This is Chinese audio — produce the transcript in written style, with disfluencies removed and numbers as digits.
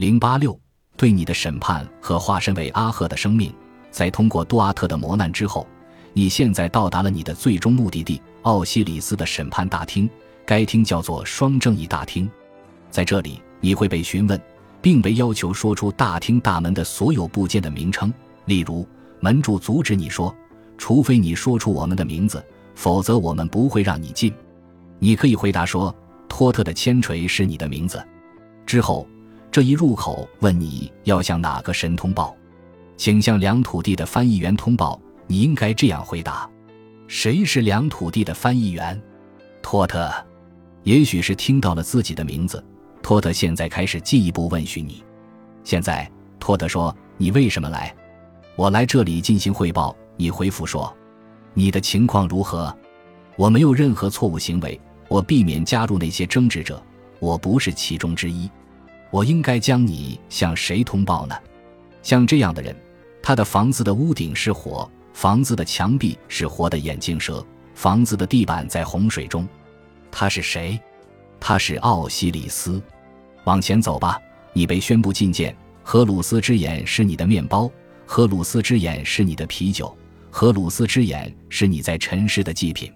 086对你的审判和化身为阿赫的生命，在通过杜阿特的磨难之后，你现在到达了你的最终目的地——奥西里斯的审判大厅。该厅叫做双正义大厅。在这里，你会被询问，并被要求说出大厅大门的所有部件的名称。例如，门主阻止你说：“除非你说出我们的名字，否则我们不会让你进。”你可以回答说：“托特的铅锤是你的名字。”之后，这一入口问你要向哪个神通报，请向两土地的翻译员通报。你应该这样回答：谁是两土地的翻译员？托特。也许是听到了自己的名字，托特现在开始进一步问询你。现在，托特说：“你为什么来？”“我来这里进行汇报。”你回复说：“你的情况如何？”“我没有任何错误行为，我避免加入那些争执者，我不是其中之一。”“我应该将你向谁通报呢？”“像这样的人，他的房子的屋顶是火，房子的墙壁是活的眼镜蛇，房子的地板在洪水中。他是谁？他是奥西里斯。往前走吧，你被宣布觐见。荷鲁斯之眼是你的面包，荷鲁斯之眼是你的啤酒，荷鲁斯之眼是你在尘世的祭品。”